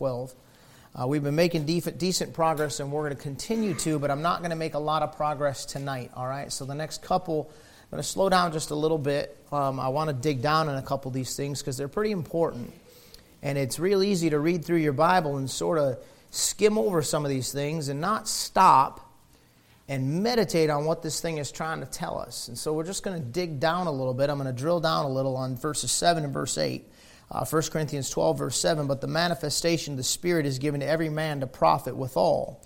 12. We've been making decent progress, and we're going to continue to, but I'm not going to make a lot of progress tonight, all right? So the next couple, I'm going to slow down just a little bit. I want to dig down on a couple of these things because they're pretty important. And it's real easy to read through your Bible and sort of skim over some of these things and not stop and meditate on what this thing is trying to tell us. And so we're just going to dig down a little bit. I'm going to drill down a little on verses 7 and verse 8. 1 Corinthians 12, verse 7, but the manifestation of the Spirit is given to every man to profit withal.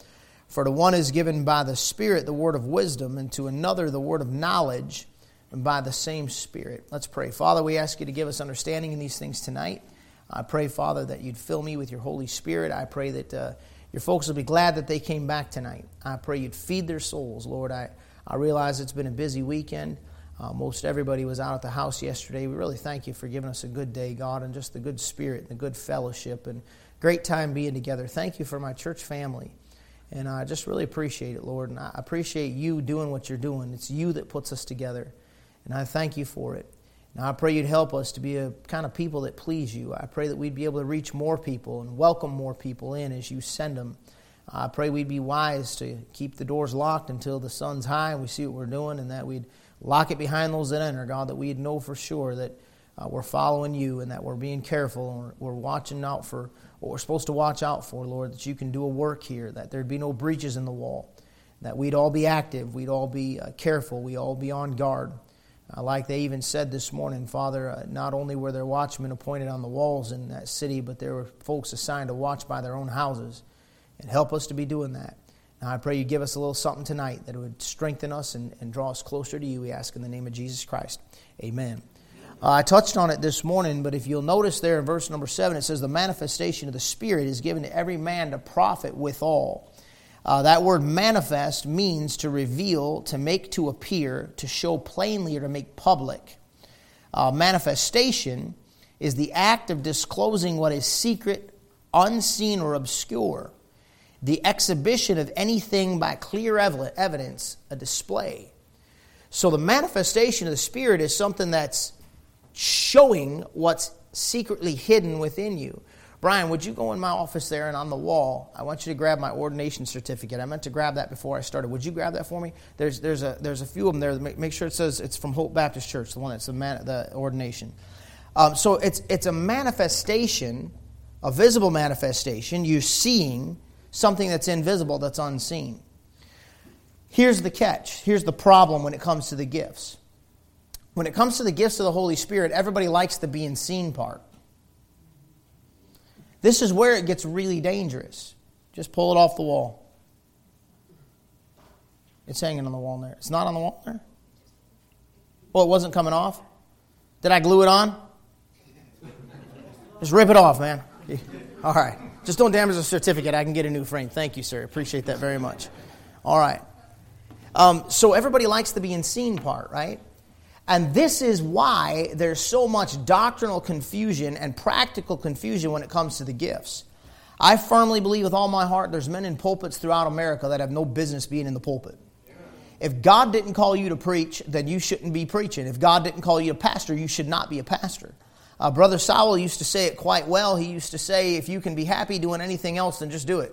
For to one is given by the Spirit the word of wisdom, and to another the word of knowledge, and by the same Spirit. Let's pray. Father, we ask you to give us understanding in these things tonight. I pray, Father, that you'd fill me with your Holy Spirit. I pray that your folks will be glad that they came back tonight. I pray you'd feed their souls. Lord, I realize it's been a busy weekend. Most everybody was out at the house yesterday. We really thank you for giving us a good day, God, and just the good spirit and the good fellowship and great time being together. Thank you for my church family. And I just really appreciate it, Lord. And I appreciate you doing what you're doing. It's you that puts us together. And I thank you for it. Now, I pray you'd help us to be a kind of people that please you. I pray that we'd be able to reach more people and welcome more people in as you send them. I pray we'd be wise to keep the doors locked until the sun's high and we see what we're doing, and that we'd lock it behind those that enter, God, that we'd know for sure that we're following you and that we're being careful and we're watching out for what we're supposed to watch out for, Lord, that you can do a work here, that there'd be no breaches in the wall, that we'd all be active, we'd all be careful, we'd all be on guard. Like they even said this morning, Father, not only were there watchmen appointed on the walls in that city, but there were folks assigned to watch by their own houses. And help us to be doing that. Now, I pray you give us a little something tonight that would strengthen us and draw us closer to you, we ask in the name of Jesus Christ. Amen. I touched on it this morning, but if you'll notice there in verse number 7, it says, the manifestation of the Spirit is given to every man to profit withal. That word manifest means to reveal, to make to appear, to show plainly, or to make public. Manifestation is the act of disclosing what is secret, unseen, or obscure. The exhibition of anything by clear evidence, a display. So the manifestation of the Spirit is something that's showing what's secretly hidden within you. Brian, would you go in my office there and on the wall? I want you to grab my ordination certificate. I meant to grab that before I started. Would you grab that for me? There's a few of them there. Make sure it says it's from Hope Baptist Church, the one that's the ordination. So it's a manifestation, a visible manifestation. You're seeing something that's invisible, that's unseen. Here's the catch. Here's the problem when it comes to the gifts. When it comes to the gifts of the Holy Spirit, everybody likes the being seen part. This is where it gets really dangerous. Just pull it off the wall. It's hanging on the wall there. It's not on the wall there? Well, it wasn't coming off. Did I glue it on? Just rip it off, man. All right. Just don't damage the certificate. I can get a new frame. Thank you, sir. Appreciate that very much. All right. So everybody likes the being seen part, right? And this is why there's so much doctrinal confusion and practical confusion when it comes to the gifts. I firmly believe with all my heart there's men in pulpits throughout America that have no business being in the pulpit. If God didn't call you to preach, then you shouldn't be preaching. If God didn't call you to pastor, you should not be a pastor. Brother Sowell used to say it quite well. He used to say, if you can be happy doing anything else, then just do it.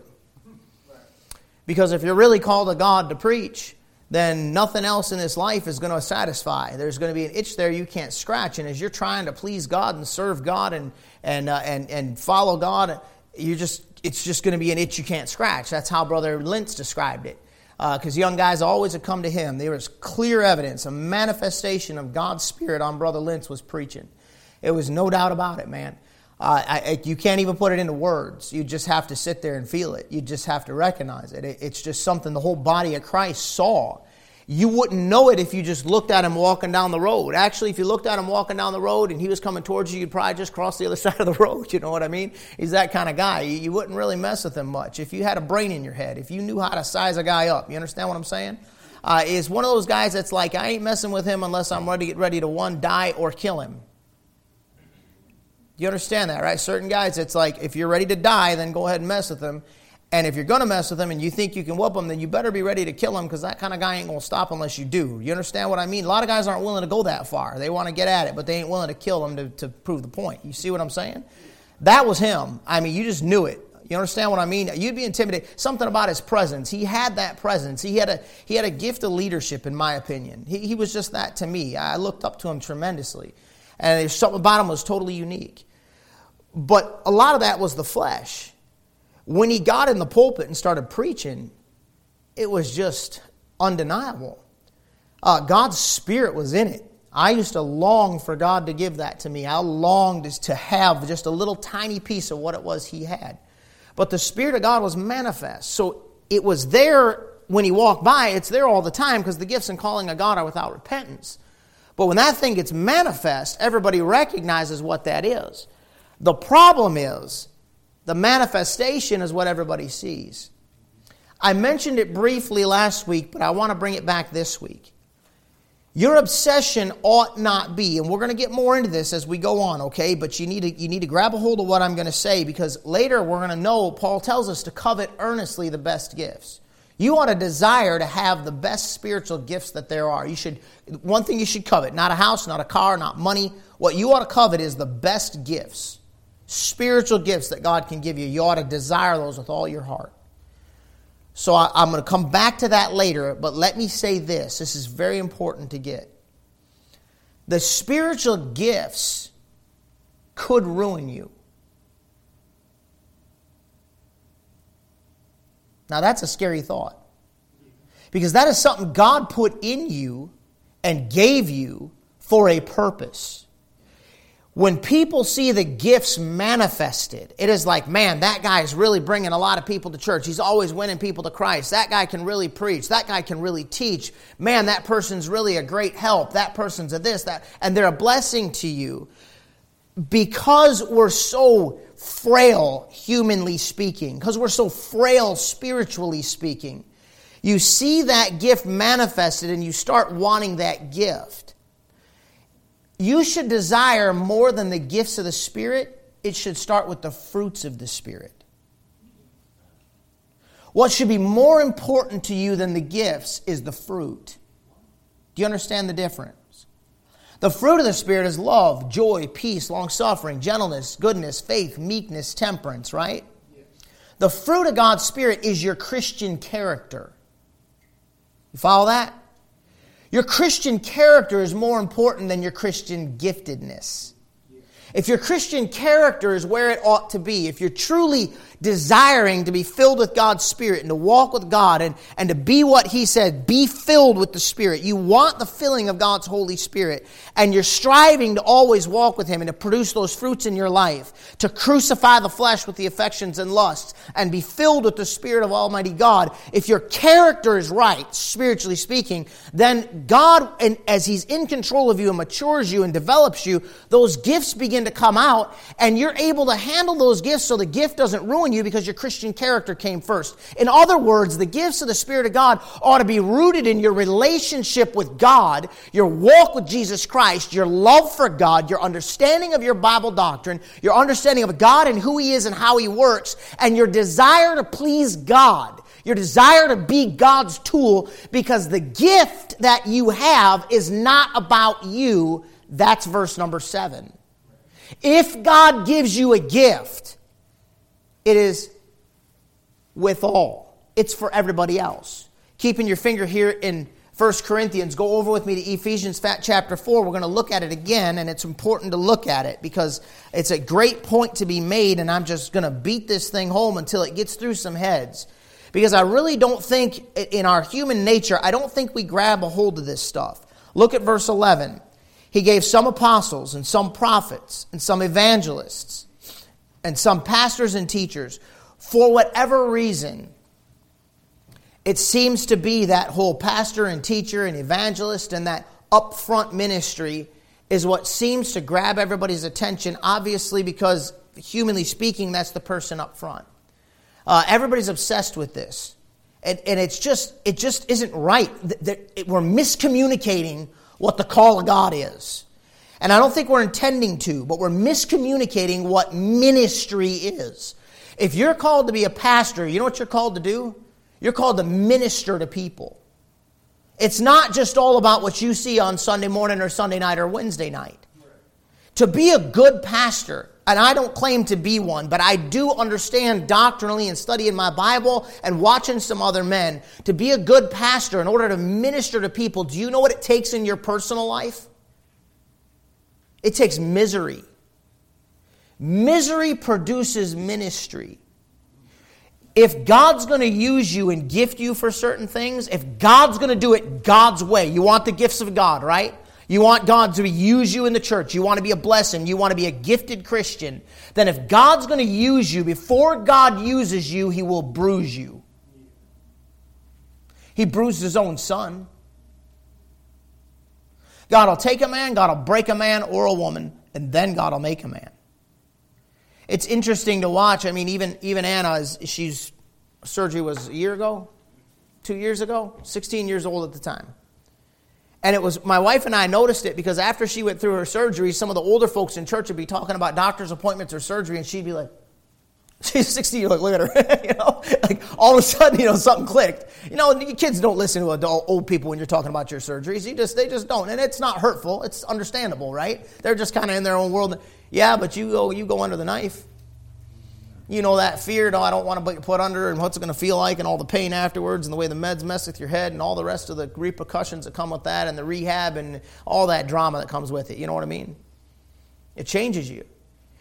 Because if you're really called of God to preach, then nothing else in this life is going to satisfy. There's going to be an itch there you can't scratch. And as you're trying to please God and serve God and follow God, it's just going to be an itch you can't scratch. That's how Brother Lentz described it. Because young guys always would come to him. There was clear evidence, a manifestation of God's Spirit on Brother Lentz was preaching. It was no doubt about it, man. You can't even put it into words. You just have to sit there and feel it. You just have to recognize it. It's just something the whole body of Christ saw. You wouldn't know it if you just looked at him walking down the road. Actually, if you looked at him walking down the road and he was coming towards you, you'd probably just cross the other side of the road. You know what I mean? He's that kind of guy. You wouldn't really mess with him much. If you had a brain in your head, if you knew how to size a guy up, you understand what I'm saying? Is one of those guys that's like, I ain't messing with him unless I'm ready to one, die or kill him. You understand that, right? Certain guys, it's like, if you're ready to die, then go ahead and mess with them. And if you're going to mess with them and you think you can whoop them, then you better be ready to kill them because that kind of guy ain't going to stop unless you do. You understand what I mean? A lot of guys aren't willing to go that far. They want to get at it, but they ain't willing to kill them to prove the point. You see what I'm saying? That was him. I mean, you just knew it. You understand what I mean? You'd be intimidated. Something about his presence. He had that presence. He had a gift of leadership, in my opinion. He was just that to me. I looked up to him tremendously. And there's something about him was totally unique. But a lot of that was the flesh. When he got in the pulpit and started preaching, it was just undeniable. God's Spirit was in it. I used to long for God to give that to me. I longed to have just a little tiny piece of what it was he had. But the Spirit of God was manifest. So it was there when he walked by. It's there all the time because the gifts and calling of God are without repentance. But when that thing gets manifest, everybody recognizes what that is. The problem is the manifestation is what everybody sees. I mentioned it briefly last week, but I want to bring it back this week. Your obsession ought not be, and we're going to get more into this as we go on, okay? But you need to grab a hold of what I'm going to say, because later we're going to know Paul tells us to covet earnestly the best gifts. You ought to desire to have the best spiritual gifts that there are. One thing you should covet, not a house, not a car, not money. What you ought to covet is the best gifts, spiritual gifts that God can give you. You ought to desire those with all your heart. So I'm going to come back to that later, but let me say this. This is very important to get. The spiritual gifts could ruin you. Now that's a scary thought. Because that is something God put in you and gave you for a purpose. When people see the gifts manifested, it is like, man, that guy is really bringing a lot of people to church. He's always winning people to Christ. That guy can really preach. That guy can really teach. Man, that person's really a great help. That person's a this, that. And they're a blessing to you. Because we're so frail, humanly speaking, because we're so frail, spiritually speaking, you see that gift manifested and you start wanting that gift. You should desire more than the gifts of the Spirit. It should start with the fruits of the Spirit. What should be more important to you than the gifts is the fruit. Do you understand the difference? The fruit of the Spirit is love, joy, peace, long-suffering, gentleness, goodness, faith, meekness, temperance, right? Yes. The fruit of God's Spirit is your Christian character. You follow that? Your Christian character is more important than your Christian giftedness. If your Christian character is where it ought to be, if you're truly desiring to be filled with God's Spirit and to walk with God and to be what He said, be filled with the Spirit. You want the filling of God's Holy Spirit, and you're striving to always walk with Him and to produce those fruits in your life, to crucify the flesh with the affections and lusts and be filled with the Spirit of Almighty God. If your character is right, spiritually speaking, then God, and as He's in control of you and matures you and develops you, those gifts begin to come out, and you're able to handle those gifts so the gift doesn't ruin you because your Christian character came first. In other words, the gifts of the Spirit of God ought to be rooted in your relationship with God, your walk with Jesus Christ, your love for God, your understanding of your Bible doctrine, your understanding of God and who He is and how He works, and your desire to please God, your desire to be God's tool, because the gift that you have is not about you. That's verse number 7. If God gives you a gift, it is with all. It's for everybody else. Keeping your finger here in 1 Corinthians, go over with me to Ephesians chapter 4. We're going to look at it again, and it's important to look at it because it's a great point to be made, and I'm just going to beat this thing home until it gets through some heads. Because I really don't think, in our human nature, I don't think we grab a hold of this stuff. Look at verse 11. He gave some apostles and some prophets and some evangelists and some pastors and teachers. For whatever reason, it seems to be that whole pastor and teacher and evangelist and that upfront ministry is what seems to grab everybody's attention, obviously, because humanly speaking, that's the person up front. Everybody's obsessed with this. And it just isn't right. We're miscommunicating what the call of God is. And I don't think we're intending to, but we're miscommunicating what ministry is. If you're called to be a pastor, you know what you're called to do? You're called to minister to people. It's not just all about what you see on Sunday morning or Sunday night or Wednesday night. Right. To be a good pastor, and I don't claim to be one, but I do understand doctrinally and studying my Bible and watching some other men, to be a good pastor in order to minister to people, do you know what it takes in your personal life? It takes misery. Misery produces ministry. If God's going to use you and gift you for certain things, if God's going to do it God's way, you want the gifts of God, right? You want God to use you in the church. You want to be a blessing. You want to be a gifted Christian. Then if God's going to use you, before God uses you, He will bruise you. He bruised His own Son. God will take a man, God will break a man or a woman, and then God will make a man. It's interesting to watch. I mean, even Anna, she's surgery was a year ago, 2 years ago, 16 years old at the time. And it was, my wife and I noticed it because after she went through her surgery, some of the older folks in church would be talking about doctor's appointments or surgery, and she'd be like, she's 60, you're like, look at her, you know? Like, all of a sudden, you know, something clicked. You know, kids don't listen to adult old people when you're talking about your surgeries. They just don't. And it's not hurtful. It's understandable, right? They're just kind of in their own world. Yeah, but you go under the knife. You know that fear, I don't want to be put under, and what's it going to feel like, and all the pain afterwards, and the way the meds mess with your head, and all the rest of the repercussions that come with that, and the rehab, and all that drama that comes with it. You know what I mean? It changes you.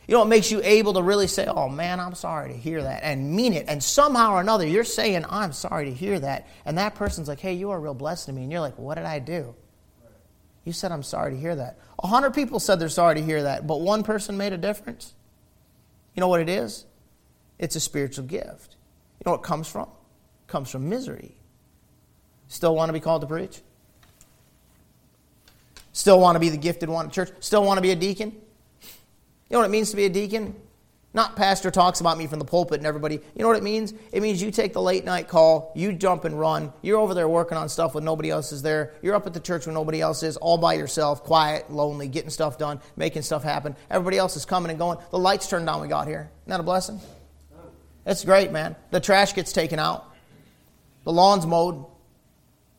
You know, it makes you able to really say, oh man, I'm sorry to hear that, and mean it. And somehow or another, you're saying, I'm sorry to hear that. And that person's like, hey, you are a real blessing to me. And you're like, what did I do? You said, I'm sorry to hear that. 100 people said they're sorry to hear that, but one person made a difference. You know what it is? It's a spiritual gift. You know what it comes from? It comes from misery. Still want to be called to preach? Still want to be the gifted one at church? Still want to be a deacon? You know what it means to be a deacon? Not pastor talks about me from the pulpit and everybody. You know what it means? It means you take the late night call, you jump and run, you're over there working on stuff when nobody else is there, you're up at the church when nobody else is, all by yourself, quiet, lonely, getting stuff done, making stuff happen. Everybody else is coming and going. The lights turned on when we got here. Isn't that a blessing? That's great, man. The trash gets taken out. The lawn's mowed.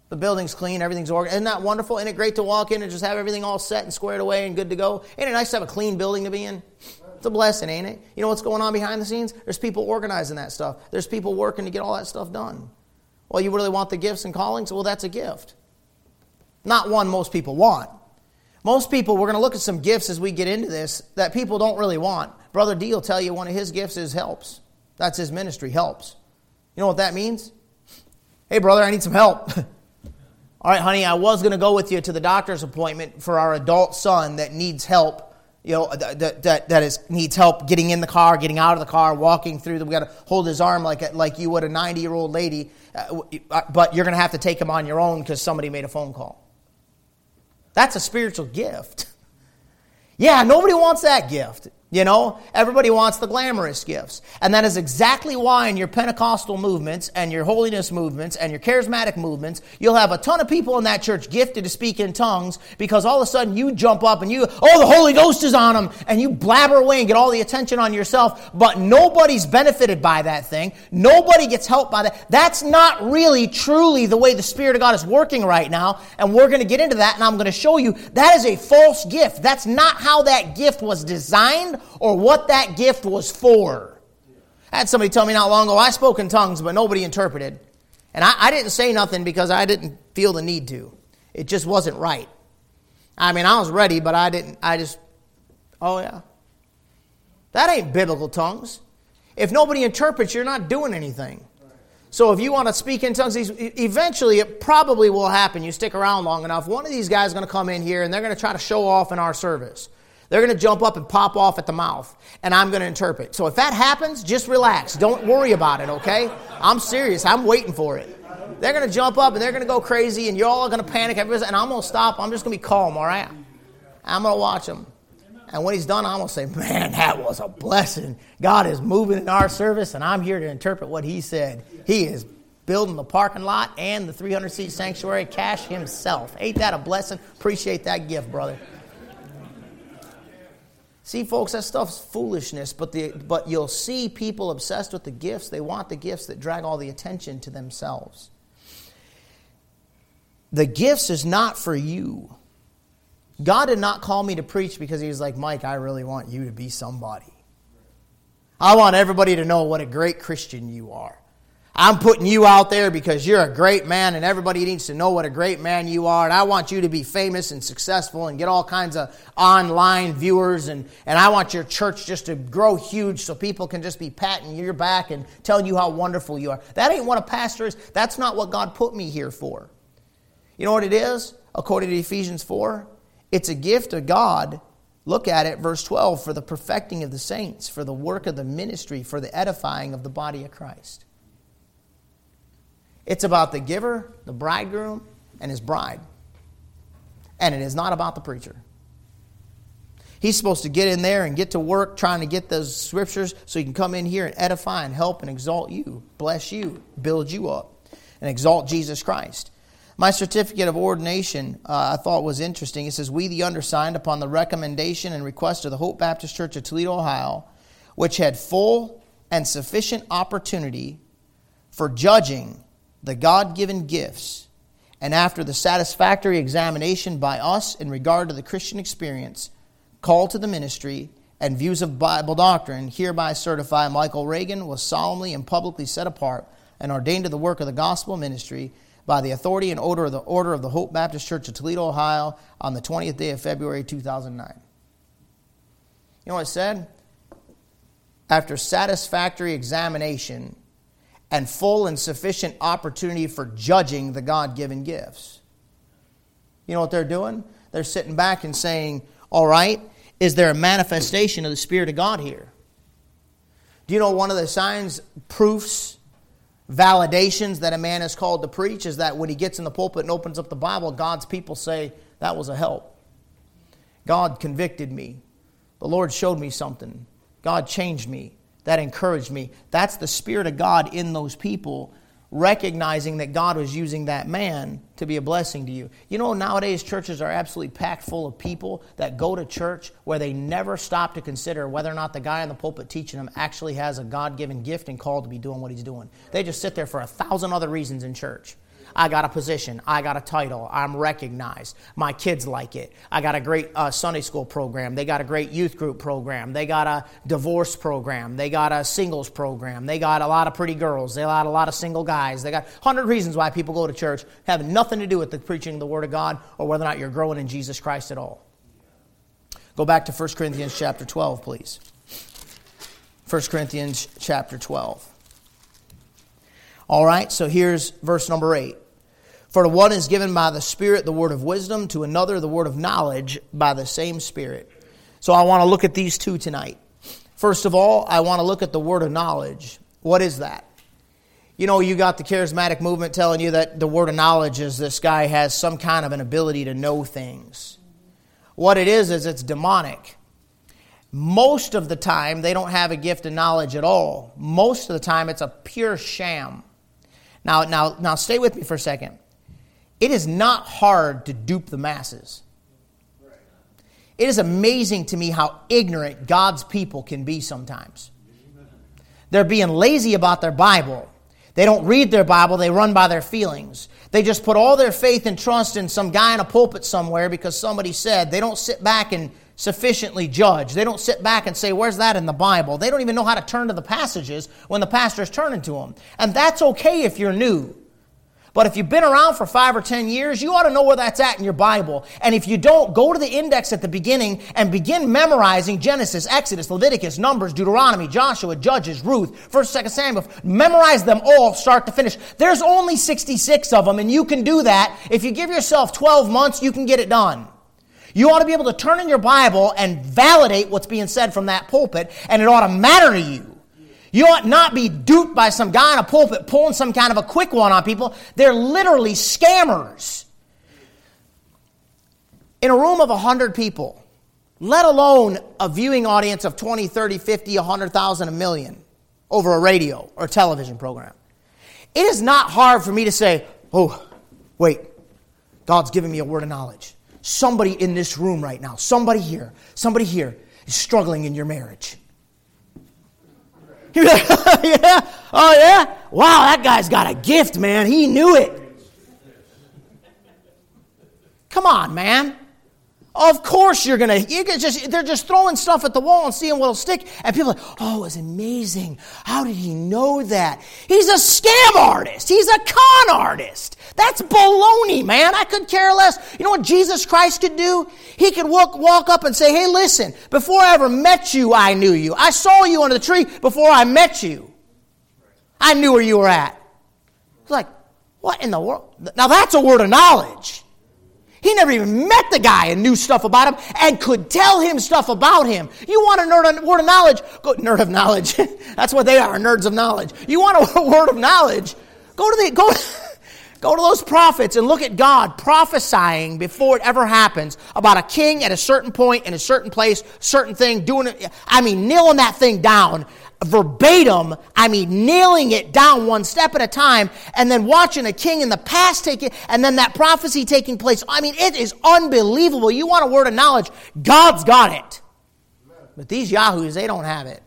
The building's clean, everything's organized. Isn't that wonderful? Isn't it great to walk in and just have everything all set and squared away and good to go? Ain't it nice to have a clean building to be in? It's a blessing, ain't it? You know what's going on behind the scenes? There's people organizing that stuff. There's people working to get all that stuff done. Well, you really want the gifts and callings? Well, that's a gift. Not one most people want. Most people, we're going to look at some gifts as we get into this that people don't really want. Brother D will tell you one of his gifts is helps. That's his ministry, helps. You know what that means? Hey, brother, I need some help. All right, honey, I was going to go with you to the doctor's appointment for our adult son that needs help, you know, needs help getting in the car, getting out of the car, walking through. We got to hold his arm like you would a 90-year-old lady, but you're going to have to take him on your own because somebody made a phone call. That's a spiritual gift. Yeah, nobody wants that gift. You know, everybody wants the glamorous gifts. And that is exactly why in your Pentecostal movements and your holiness movements and your charismatic movements, you'll have a ton of people in that church gifted to speak in tongues because all of a sudden you jump up and the Holy Ghost is on them, and you blabber away and get all the attention on yourself, but nobody's benefited by that thing. Nobody gets helped by that. That's not really truly the way the Spirit of God is working right now, and we're going to get into that, and I'm going to show you that is a false gift. That's not how that gift was designed or what that gift was for. I had somebody tell me not long ago, I spoke in tongues, but nobody interpreted. And I didn't say nothing because I didn't feel the need to. It just wasn't right. I mean, I was ready, but oh yeah. That ain't biblical tongues. If nobody interprets, you're not doing anything. So if you want to speak in tongues, eventually it probably will happen. You stick around long enough. One of these guys is going to come in here and they're going to try to show off in our service. They're going to jump up and pop off at the mouth, and I'm going to interpret. So if that happens, just relax. Don't worry about it, okay? I'm serious. I'm waiting for it. They're going to jump up, and they're going to go crazy, and you're all going to panic. And I'm going to stop. I'm just going to be calm, all right? I'm going to watch him. And when he's done, I'm going to say, man, that was a blessing. God is moving in our service, and I'm here to interpret what he said. He is building the parking lot and the 300-seat sanctuary cash himself. Ain't that a blessing? Appreciate that gift, brother. See, folks, that stuff's foolishness, but you'll see people obsessed with the gifts. They want the gifts that drag all the attention to themselves. The gifts is not for you. God did not call me to preach because he was like, Mike, I really want you to be somebody. I want everybody to know what a great Christian you are. I'm putting you out there because you're a great man and everybody needs to know what a great man you are. And I want you to be famous and successful and get all kinds of online viewers. And I want your church just to grow huge so people can just be patting your back and telling you how wonderful you are. That ain't what a pastor is. That's not what God put me here for. You know what it is? According to Ephesians 4, it's a gift of God. Look at it, verse 12, for the perfecting of the saints, for the work of the ministry, for the edifying of the body of Christ. It's about the giver, the bridegroom, and his bride. And it is not about the preacher. He's supposed to get in there and get to work trying to get those scriptures so he can come in here and edify and help and exalt you, bless you, build you up, and exalt Jesus Christ. My certificate of ordination, I thought was interesting. It says, we the undersigned, upon the recommendation and request of the Hope Baptist Church of Toledo, Ohio, which had full and sufficient opportunity for judging the God-given gifts, and after the satisfactory examination by us in regard to the Christian experience, call to the ministry, and views of Bible doctrine, hereby certify Michael Reagan was solemnly and publicly set apart and ordained to the work of the gospel ministry by the authority and order of the Hope Baptist Church of Toledo, Ohio, on the 20th day of February 2009. You know what it said? After satisfactory examination and full and sufficient opportunity for judging the God-given gifts. You know what they're doing? They're sitting back and saying, all right, is there a manifestation of the Spirit of God here? Do you know one of the signs, proofs, validations that a man is called to preach is that when he gets in the pulpit and opens up the Bible, God's people say, that was a help. God convicted me. The Lord showed me something. God changed me. That encouraged me. That's the Spirit of God in those people, recognizing that God was using that man to be a blessing to you. You know, nowadays churches are absolutely packed full of people that go to church where they never stop to consider whether or not the guy in the pulpit teaching them actually has a God-given gift and called to be doing what he's doing. They just sit there for 1,000 other reasons in church. I got a position. I got a title. I'm recognized. My kids like it. I got a great Sunday school program. They got a great youth group program. They got a divorce program. They got a singles program. They got a lot of pretty girls. They got a lot of single guys. They got 100 reasons why people go to church, having nothing to do with the preaching of the Word of God or whether or not you're growing in Jesus Christ at all. Go back to 1 Corinthians chapter 12, please. 1 Corinthians chapter 12. All right, so here's verse number 8. For to one is given by the Spirit the word of wisdom, to another the word of knowledge by the same Spirit. So I want to look at these two tonight. First of all, I want to look at the word of knowledge. What is that? You know, you got the charismatic movement telling you that the word of knowledge is this guy has some kind of an ability to know things. What it is it's demonic. Most of the time, they don't have a gift of knowledge at all. Most of the time, it's a pure sham. Now, stay with me for a second. It is not hard to dupe the masses. It is amazing to me how ignorant God's people can be sometimes. They're being lazy about their Bible. They don't read their Bible. They run by their feelings. They just put all their faith and trust in some guy in a pulpit somewhere because somebody said. They don't sit back and sufficiently judge. They don't sit back and say, where's that in the Bible? They don't even know how to turn to the passages when the pastor's turning to them. And that's okay if you're new. But if you've been around for 5 or 10 years, you ought to know where that's at in your Bible. And if you don't, go to the index at the beginning and begin memorizing Genesis, Exodus, Leviticus, Numbers, Deuteronomy, Joshua, Judges, Ruth, 1st, 2nd Samuel. Memorize them all, start to finish. There's only 66 of them, and you can do that. If you give yourself 12 months, you can get it done. You ought to be able to turn in your Bible and validate what's being said from that pulpit, and it ought to matter to you. You ought not be duped by some guy in a pulpit pulling some kind of a quick one on people. They're literally scammers. In a room of 100 people, let alone a viewing audience of 20, 30, 50, 100,000, a million over a radio or television program, it is not hard for me to say, oh, wait, God's giving me a word of knowledge. Somebody in this room right now, somebody here is struggling in your marriage. You're like, oh, yeah? Oh, yeah? Wow, that guy's got a gift, man. He knew it. Come on, man. Of course you're going to. They're just throwing stuff at the wall and seeing what'll stick. And people are like, oh, it was amazing. How did he know that? He's a scam artist. He's a con artist. That's baloney, man. I could care less. You know what Jesus Christ could do? He could walk up and say, hey, listen, before I ever met you, I knew you. I saw you under the tree before I met you. I knew where you were at. It's like, what in the world? Now that's a word of knowledge. He never even met the guy and knew stuff about him and could tell him stuff about him. You want a word of knowledge? Go nerd of knowledge. That's what they are, nerds of knowledge. You want a word of knowledge? Go to those prophets and look at God prophesying before it ever happens about a king at a certain point in a certain place, certain thing, doing it. I mean, nailing that thing down verbatim. I mean, nailing it down one step at a time, and then watching a king in the past take it, and then that prophecy taking place. I mean, it is unbelievable. You want a word of knowledge? God's got it. But these yahoos, they don't have it.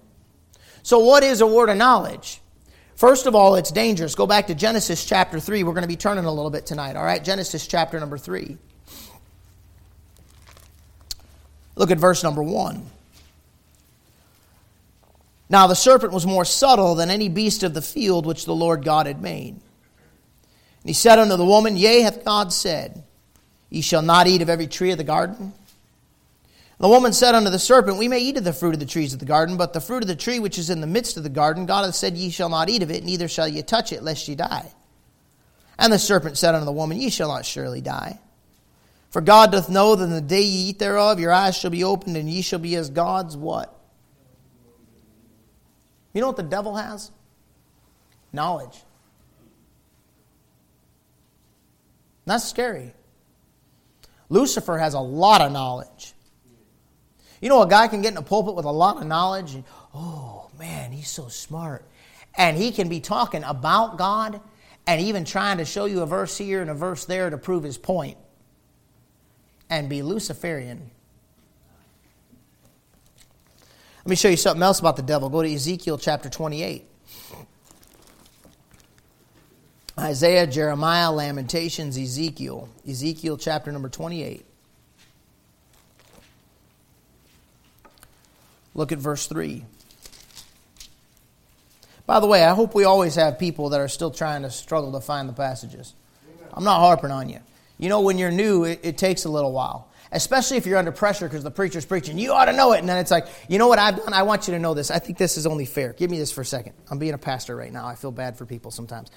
So what is a word of knowledge? First of all, it's dangerous. Go back to Genesis chapter 3. We're going to be turning a little bit tonight, all right? Genesis chapter number 3. Look at verse number 1. Now the serpent was more subtle than any beast of the field which the Lord God had made. And he said unto the woman, yea, hath God said, ye shall not eat of every tree of the garden? And the woman said unto the serpent, we may eat of the fruit of the trees of the garden, but the fruit of the tree which is in the midst of the garden, God hath said, ye shall not eat of it, neither shall ye touch it, lest ye die. And the serpent said unto the woman, ye shall not surely die. For God doth know that in the day ye eat thereof, your eyes shall be opened, and ye shall be as gods, what? You know what the devil has? Knowledge. That's scary. Lucifer has a lot of knowledge. You know, a guy can get in a pulpit with a lot of knowledge. And, oh, man, he's so smart. And he can be talking about God and even trying to show you a verse here and a verse there to prove his point and be Luciferian. Let me show you something else about the devil. Go to Ezekiel chapter 28. Isaiah, Jeremiah, Lamentations, Ezekiel. Ezekiel chapter number 28. Look at verse 3. By the way, I hope we always have people that are still trying to struggle to find the passages. I'm not harping on you. You know, when you're new, it takes a little while. Especially if you're under pressure because the preacher's preaching. You ought to know it. And then it's like, you know what I've done? I want you to know this. I think this is only fair. Give me this for a second. I'm being a pastor right now. I feel bad for people sometimes.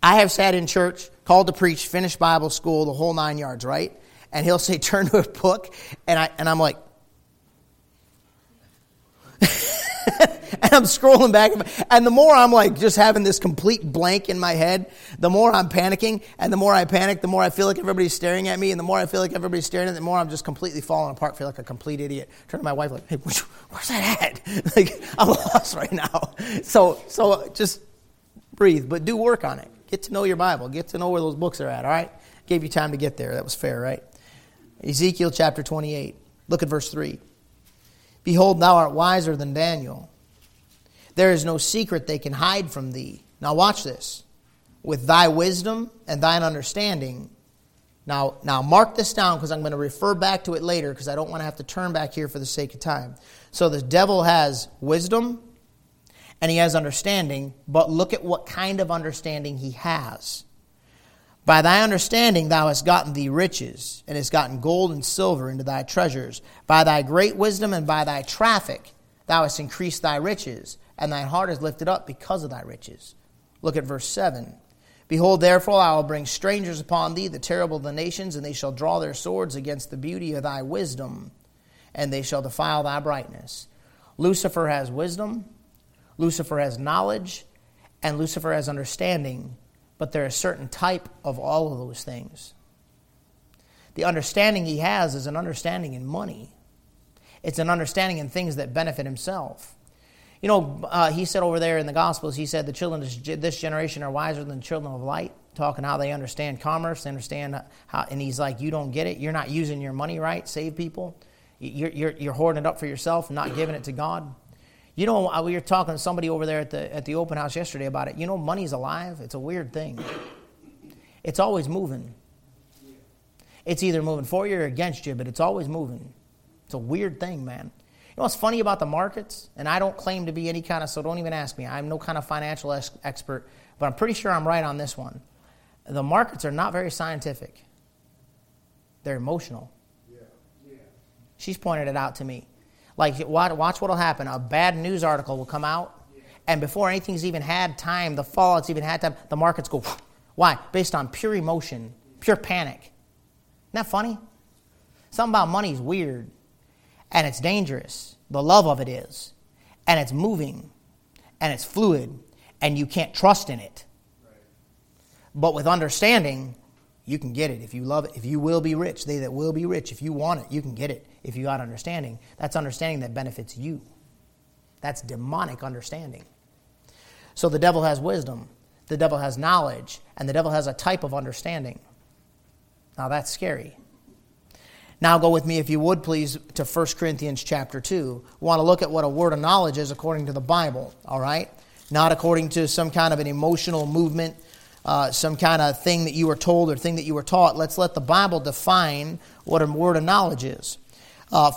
I have sat in church, called to preach, finished Bible school, the whole 9 yards, right? And he'll say, turn to a book. And I'm like. And I'm scrolling back. And the more I'm like just having this complete blank in my head, the more I'm panicking. And the more I panic, the more I feel like everybody's staring at me. And the more I feel like everybody's staring at me, the more I'm just completely falling apart, feel like a complete idiot. Turn to my wife like, hey, where's that at? Like, I'm lost right now. So just breathe, but do work on it. Get to know your Bible. Get to know where those books are at, all right? Gave you time to get there. That was fair, right? Ezekiel chapter 28. Look at verse 3. Behold, thou art wiser than Daniel. There is no secret they can hide from thee. Now watch this. With thy wisdom and thine understanding. Now mark this down because I'm going to refer back to it later because I don't want to have to turn back here for the sake of time. So the devil has wisdom and he has understanding, but look at what kind of understanding he has. By thy understanding thou hast gotten thee riches, and hast gotten gold and silver into thy treasures. By thy great wisdom and by thy traffic thou hast increased thy riches, and thine heart is lifted up because of thy riches. Look at verse 7. Behold, therefore, I will bring strangers upon thee, the terrible of the nations, and they shall draw their swords against the beauty of thy wisdom, and they shall defile thy brightness. Lucifer has wisdom, Lucifer has knowledge, and Lucifer has understanding. But there is a certain type of all of those things. The understanding he has is an understanding in money. It's an understanding in things that benefit himself. You know, he said over there in the Gospels, he said the children of this generation are wiser than the children of light, talking how they understand commerce, they understand how, and he's like, you don't get it. You're not using your money right, save people. You're hoarding it up for yourself and not giving it to God. You know, we were talking to somebody over there at the open house yesterday about it. You know, money's alive. It's a weird thing. It's always moving. It's either moving for you or against you, but it's always moving. It's a weird thing, man. You know what's funny about the markets? And I don't claim to be any kind of, so don't even ask me. I'm no kind of financial expert, but I'm pretty sure I'm right on this one. The markets are not very scientific. They're emotional. Yeah. She's pointed it out to me. Like, watch what will happen. A bad news article will come out, and before anything's even had time, the fallout's even had time, the markets go, why? Based on pure emotion, pure panic. Isn't that funny? Something about money's weird, and it's dangerous. The love of it is, and it's moving, and it's fluid, and you can't trust in it. Right. But with understanding, you can get it if you love it. If you will be rich, they that will be rich, if you want it, you can get it. If you got understanding, that's understanding that benefits you. That's demonic understanding. So the devil has wisdom, the devil has knowledge, and the devil has a type of understanding. Now that's scary. Now go with me, if you would, please, to 1 Corinthians chapter 2. We want to look at what a word of knowledge is according to the Bible, all right? Not according to some kind of an emotional movement, some kind of thing that you were told or thing that you were taught. Let's let the Bible define what a word of knowledge is.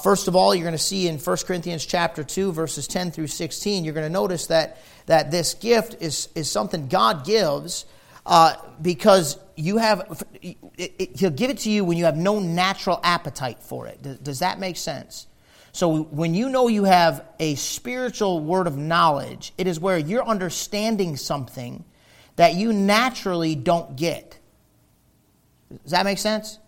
First of all, you're going to see in 1 Corinthians chapter 2, verses 10 through 16, you're going to notice that this gift is something God gives because you have. He'll give it to you when you have no natural appetite for it. Does that make sense? So when you know you have a spiritual word of knowledge, it is where you're understanding something that you naturally don't get. Does that make sense?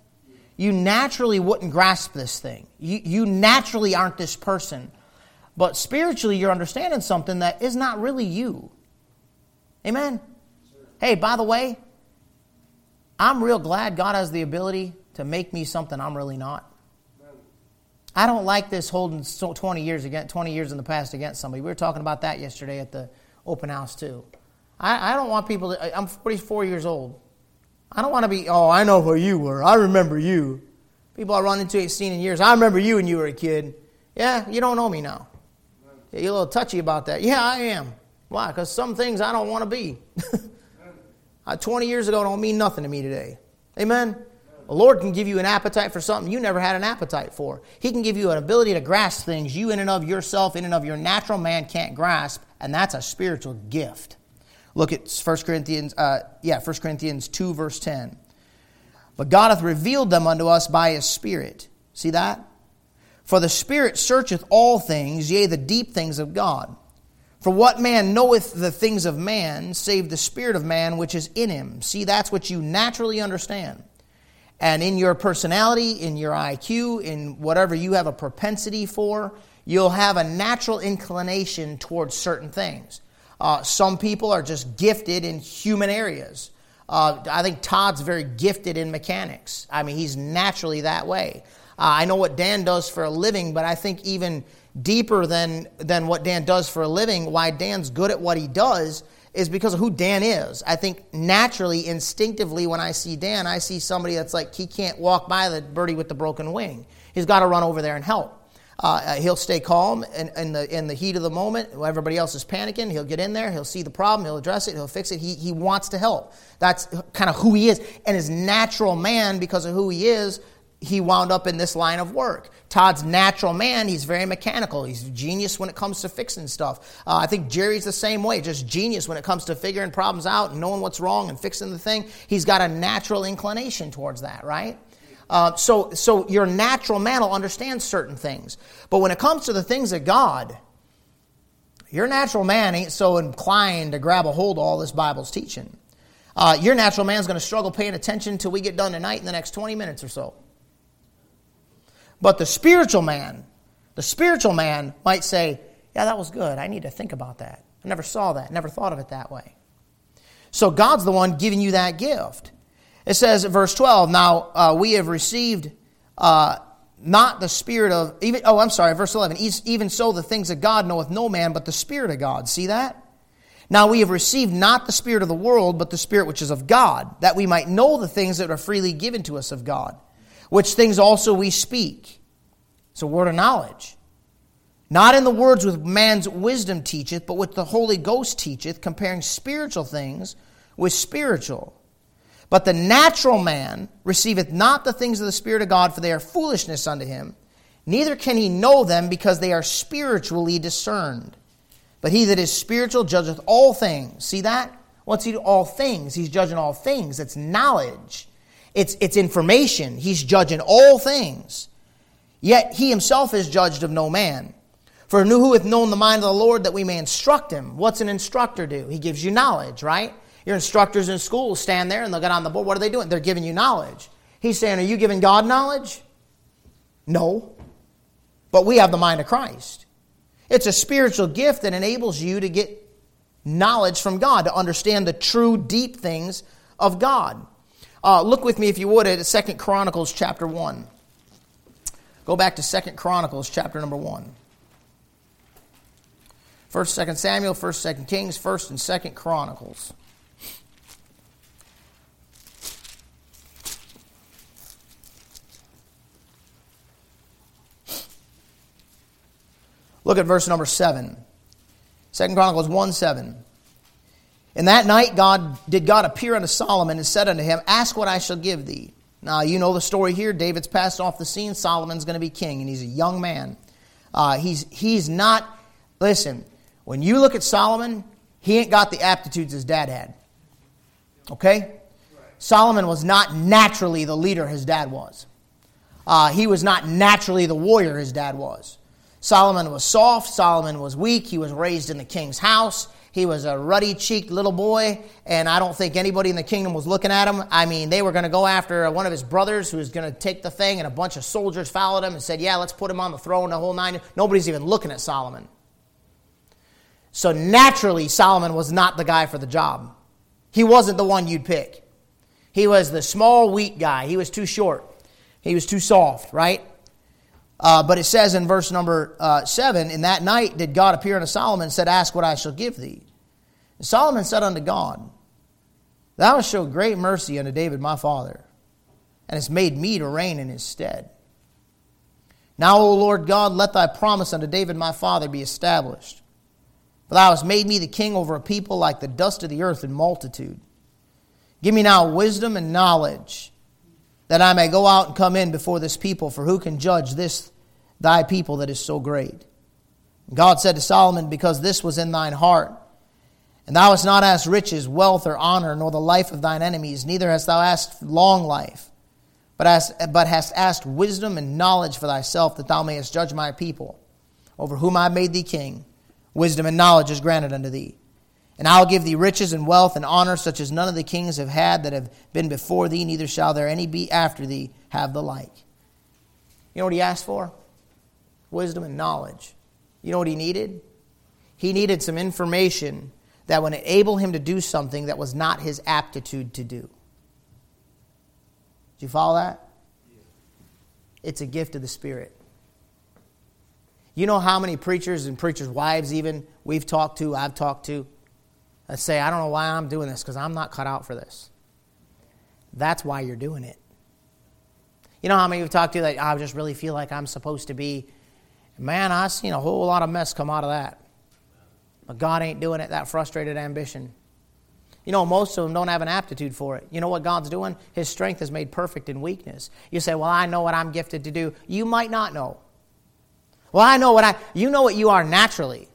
You naturally wouldn't grasp this thing. You naturally aren't this person. But spiritually, you're understanding something that is not really you. Amen? Sure. Hey, by the way, I'm real glad God has the ability to make me something I'm really not. Amen. I don't like this holding 20 years in the past against somebody. We were talking about that yesterday at the open house, too. I don't want people to... I'm 44 years old. I don't want to be, I know who you were. I remember you. People I run into 18 in years. I remember you when you were a kid. Yeah, you don't know me now. Yeah, you're a little touchy about that. Yeah, I am. Why? Because some things I don't want to be. 20 years ago don't mean nothing to me today. Amen? The Lord can give you an appetite for something you never had an appetite for. He can give you an ability to grasp things you in and of yourself, in and of your natural man can't grasp, and that's a spiritual gift. Look at 1 Corinthians 2, verse 10. But God hath revealed them unto us by His Spirit. See that? For the Spirit searcheth all things, yea, the deep things of God. For what man knoweth the things of man, save the spirit of man which is in him? See, that's what you naturally understand. And in your personality, in your IQ, in whatever you have a propensity for, you'll have a natural inclination towards certain things. Some people are just gifted in human areas. I think Todd's very gifted in mechanics. I mean, he's naturally that way. I know what Dan does for a living, but I think even deeper than what Dan does for a living, why Dan's good at what he does is because of who Dan is. I think naturally, instinctively, when I see Dan, I see somebody that's like, he can't walk by the birdie with the broken wing. He's got to run over there and help. He'll stay calm in the heat of the moment. Everybody else is panicking. He'll get in there. He'll see the problem. He'll address it. He'll fix it. He wants to help. That's kind of who he is. And his natural man, because of who he is, he wound up in this line of work. Todd's natural man, he's very mechanical. He's genius when it comes to fixing stuff. I think Jerry's the same way, just genius when it comes to figuring problems out and knowing what's wrong and fixing the thing. He's got a natural inclination towards that, right? So your natural man will understand certain things. But when it comes to the things of God, your natural man ain't so inclined to grab a hold of all this Bible's teaching. Your natural man's going to struggle paying attention until we get done tonight in the next 20 minutes or so. But the spiritual man might say, yeah, that was good. I need to think about that. I never saw that. Never thought of it that way. So God's the one giving you that gift. It says in verse 12, now we have received not the spirit of, verse 11, even so the things of God knoweth no man but the Spirit of God. See that? Now we have received not the spirit of the world but the Spirit which is of God, that we might know the things that are freely given to us of God, which things also we speak. It's a word of knowledge. Not in the words which man's wisdom teacheth, but which the Holy Ghost teacheth, comparing spiritual things with spiritual. But the natural man receiveth not the things of the Spirit of God, for they are foolishness unto him. Neither can he know them, because they are spiritually discerned. But he that is spiritual judgeth all things. See that? What's he do? All things. He's judging all things. It's knowledge. It's information. He's judging all things. Yet he himself is judged of no man. For who hath known the mind of the Lord, that we may instruct him? What's an instructor do? He gives you knowledge, right? Your instructors in school stand there and they'll get on the board. What are they doing? They're giving you knowledge. He's saying, are you giving God knowledge? No. But we have the mind of Christ. It's a spiritual gift that enables you to get knowledge from God, to understand the true, deep things of God. Look with me, if you would, at 2 Chronicles chapter 1. Go back to 2 Chronicles chapter number 1. 1, 2 Samuel, 1, 2 Kings, 1 and 2 Chronicles. Look at verse number 7. 2 Chronicles 1:7. And that night God appear unto Solomon and said unto him, ask what I shall give thee. Now, you know the story here. David's passed off the scene. Solomon's going to be king, and he's a young man. He's not... Listen, when you look at Solomon, he ain't got the aptitudes his dad had. Okay? Solomon was not naturally the leader his dad was. He was not naturally the warrior his dad was. Solomon was soft. Solomon was weak. He was raised in the king's house. He was a ruddy-cheeked little boy, and I don't think anybody in the kingdom was looking at him. I mean, they were going to go after one of his brothers who was going to take the thing, and a bunch of soldiers followed him and said, yeah, let's put him on the throne, the whole nine. Nobody's even looking at Solomon. So naturally, Solomon was not the guy for the job. He wasn't the one you'd pick. He was the small, weak guy. He was too short. He was too soft, right? But it says in verse number 7, in that night did God appear unto Solomon and said, ask what I shall give thee. And Solomon said unto God, thou hast showed great mercy unto David my father, and hast made me to reign in his stead. Now, O Lord God, let thy promise unto David my father be established. For thou hast made me the king over a people like the dust of the earth in multitude. Give me now wisdom and knowledge, that I may go out and come in before this people, for who can judge this thy people that is so great? And God said to Solomon, because this was in thine heart, and thou hast not asked riches, wealth, or honor, nor the life of thine enemies, neither hast thou asked long life, but hast asked wisdom and knowledge for thyself, that thou mayest judge my people, over whom I made thee king. Wisdom and knowledge is granted unto thee. And I will give thee riches and wealth and honor, such as none of the kings have had that have been before thee, neither shall there any be after thee have the like. You know what he asked for? Wisdom and knowledge. You know what he needed? He needed some information that would enable him to do something that was not his aptitude to do. Do you follow that? It's a gift of the Spirit. You know how many preachers and preachers' wives even we've talked to, I've talked to, and say, I don't know why I'm doing this, because I'm not cut out for this. That's why you're doing it. You know how many you've talked to that, I just really feel like I'm supposed to be. Man, I've seen a whole lot of mess come out of that. But God ain't doing it, that frustrated ambition. You know, most of them don't have an aptitude for it. You know what God's doing? His strength is made perfect in weakness. You say, well, I know what I'm gifted to do. You might not know. Well, I know what you know what you are naturally.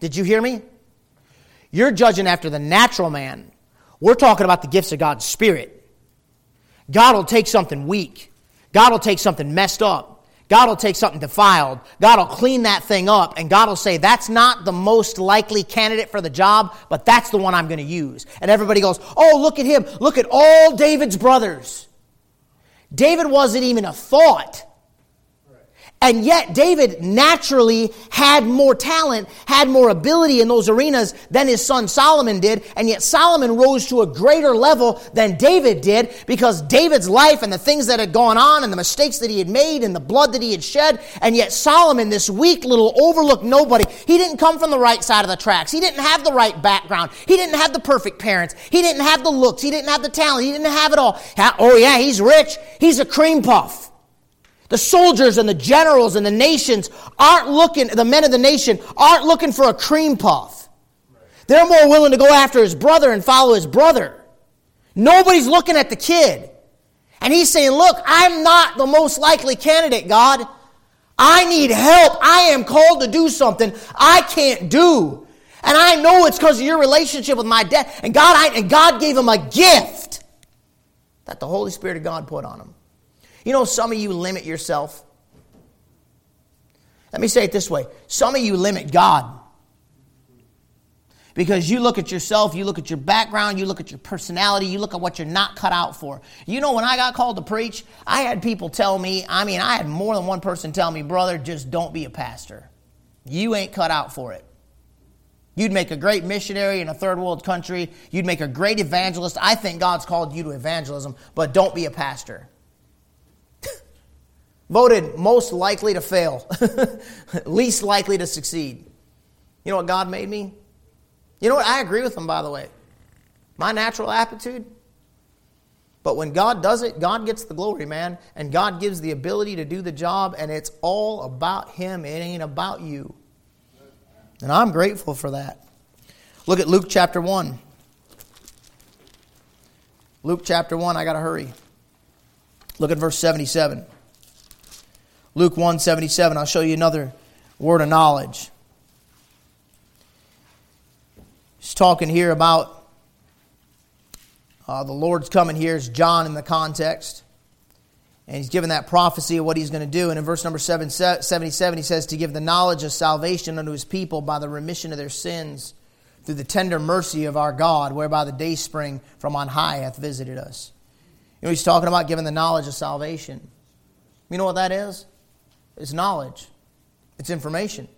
Did you hear me? You're judging after the natural man. We're talking about the gifts of God's Spirit. God will take something weak. God will take something messed up. God will take something defiled. God will clean that thing up, and God will say, that's not the most likely candidate for the job, but that's the one I'm going to use. And everybody goes, oh, look at him. Look at all David's brothers. David wasn't even a thought. And yet David naturally had more talent, had more ability in those arenas than his son Solomon did. And yet Solomon rose to a greater level than David did, because David's life and the things that had gone on and the mistakes that he had made and the blood that he had shed. And yet Solomon, this weak little overlooked nobody, he didn't come from the right side of the tracks. He didn't have the right background. He didn't have the perfect parents. He didn't have the looks. He didn't have the talent. He didn't have it all. Oh yeah, he's rich. He's a cream puff. The soldiers and the generals and the nations aren't looking, the men of the nation aren't looking for a cream puff. They're more willing to go after his brother and follow his brother. Nobody's looking at the kid. And he's saying, look, I'm not the most likely candidate, God. I need help. I am called to do something I can't do. And I know it's because of your relationship with my dad. And God gave him a gift that the Holy Spirit of God put on him. You know, some of you limit yourself. Let me say it this way. Some of you limit God. Because you look at yourself, you look at your background, you look at your personality, you look at what you're not cut out for. You know, when I got called to preach, I had people tell me, I had more than one person tell me, brother, just don't be a pastor. You ain't cut out for it. You'd make a great missionary in a third world country. You'd make a great evangelist. I think God's called you to evangelism, but don't be a pastor. Voted most likely to fail, least likely to succeed. You know what God made me? You know what? I agree with them, by the way. My natural aptitude. But when God does it, God gets the glory, man. And God gives the ability to do the job, and it's all about Him. It ain't about you. And I'm grateful for that. Look at Luke chapter 1. Luke chapter 1, I got to hurry. Look at verse 77. Luke 1, 77. I'll show you another word of knowledge. He's talking here about the Lord's coming. Here's John in the context. And he's given that prophecy of what he's going to do. And in verse number 77, he says, to give the knowledge of salvation unto his people by the remission of their sins through the tender mercy of our God, whereby the day spring from on high hath visited us. You know, he's talking about giving the knowledge of salvation. You know what that is? It's knowledge. It's information.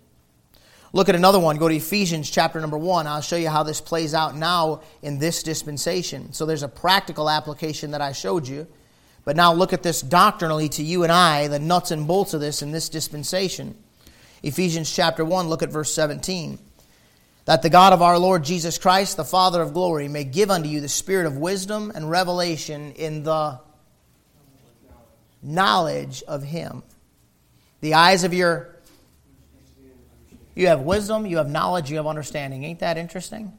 Look at another one. Go to Ephesians chapter number 1. I'll show you how this plays out now in this dispensation. So there's a practical application that I showed you. But now look at this doctrinally to you and I, the nuts and bolts of this in this dispensation. Ephesians chapter 1, look at verse 17. That the God of our Lord Jesus Christ, the Father of glory, may give unto you the spirit of wisdom and revelation in the knowledge of Him. The eyes of your... You have wisdom, you have knowledge, you have understanding. Ain't that interesting?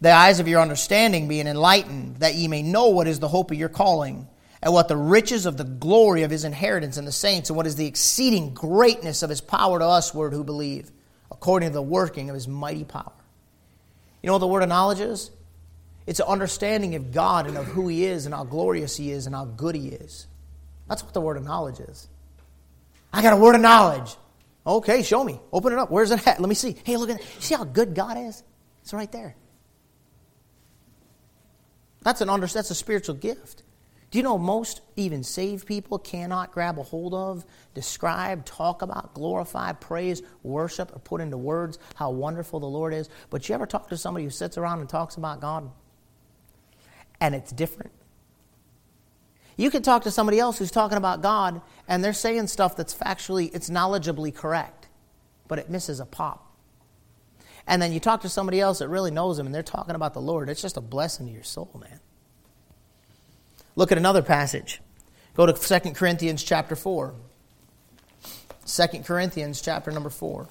The eyes of your understanding being enlightened, that ye may know what is the hope of your calling, and what the riches of the glory of His inheritance in the saints, and what is the exceeding greatness of His power to usward who believe, according to the working of His mighty power. You know what the word of knowledge is? It's an understanding of God and of who He is, and how glorious He is, and how good He is. That's what the word of knowledge is. I got a word of knowledge. Okay, show me. Open it up. Where's it at? Let me see. Hey, look at that. See how good God is? It's right there. That's a spiritual gift. Do you know most even saved people cannot grab a hold of, describe, talk about, glorify, praise, worship, or put into words how wonderful the Lord is? But you ever talk to somebody who sits around and talks about God? And it's different. You can talk to somebody else who's talking about God, and they're saying stuff that's factually, it's knowledgeably correct, but it misses a pop. And then you talk to somebody else that really knows Him, and they're talking about the Lord. It's just a blessing to your soul, man. Look at another passage. Go to 2 Corinthians chapter 4. 2 Corinthians chapter number 4.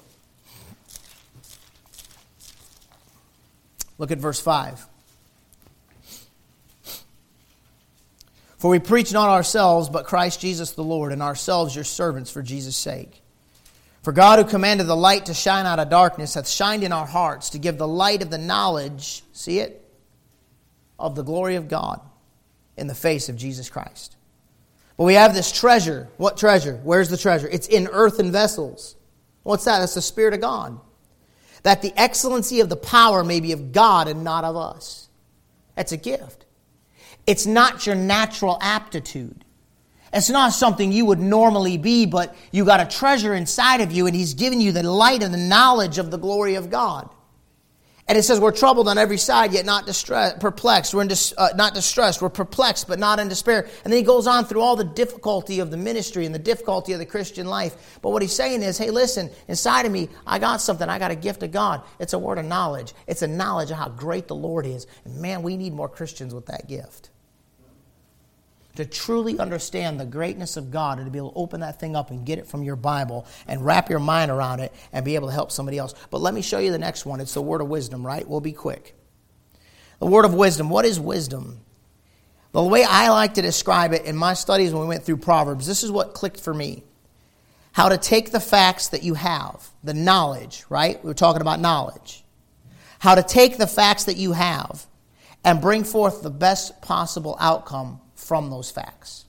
Look at verse 5. For we preach not ourselves, but Christ Jesus the Lord, and ourselves your servants for Jesus' sake. For God, who commanded the light to shine out of darkness, hath shined in our hearts to give the light of the knowledge, see it, of the glory of God in the face of Jesus Christ. But we have this treasure. What treasure? Where's the treasure? It's in earthen vessels. What's that? That's the Spirit of God. That the excellency of the power may be of God and not of us. That's a gift. It's not your natural aptitude. It's not something you would normally be, but you got a treasure inside of you, and He's given you the light and the knowledge of the glory of God. And it says we're troubled on every side, yet not perplexed. We're not distressed. We're perplexed, but not in despair. And then he goes on through all the difficulty of the ministry and the difficulty of the Christian life. But what he's saying is, hey, listen, inside of me, I got something. I got a gift of God. It's a word of knowledge. It's a knowledge of how great the Lord is. And man, we need more Christians with that gift. To truly understand the greatness of God and to be able to open that thing up and get it from your Bible and wrap your mind around it and be able to help somebody else. But let me show you the next one. It's the word of wisdom, right? We'll be quick. The word of wisdom. What is wisdom? The way I like to describe it in my studies when we went through Proverbs, this is what clicked for me. How to take the facts that you have, the knowledge, right? We were talking about knowledge. How to take the facts that you have and bring forth the best possible outcome from those facts.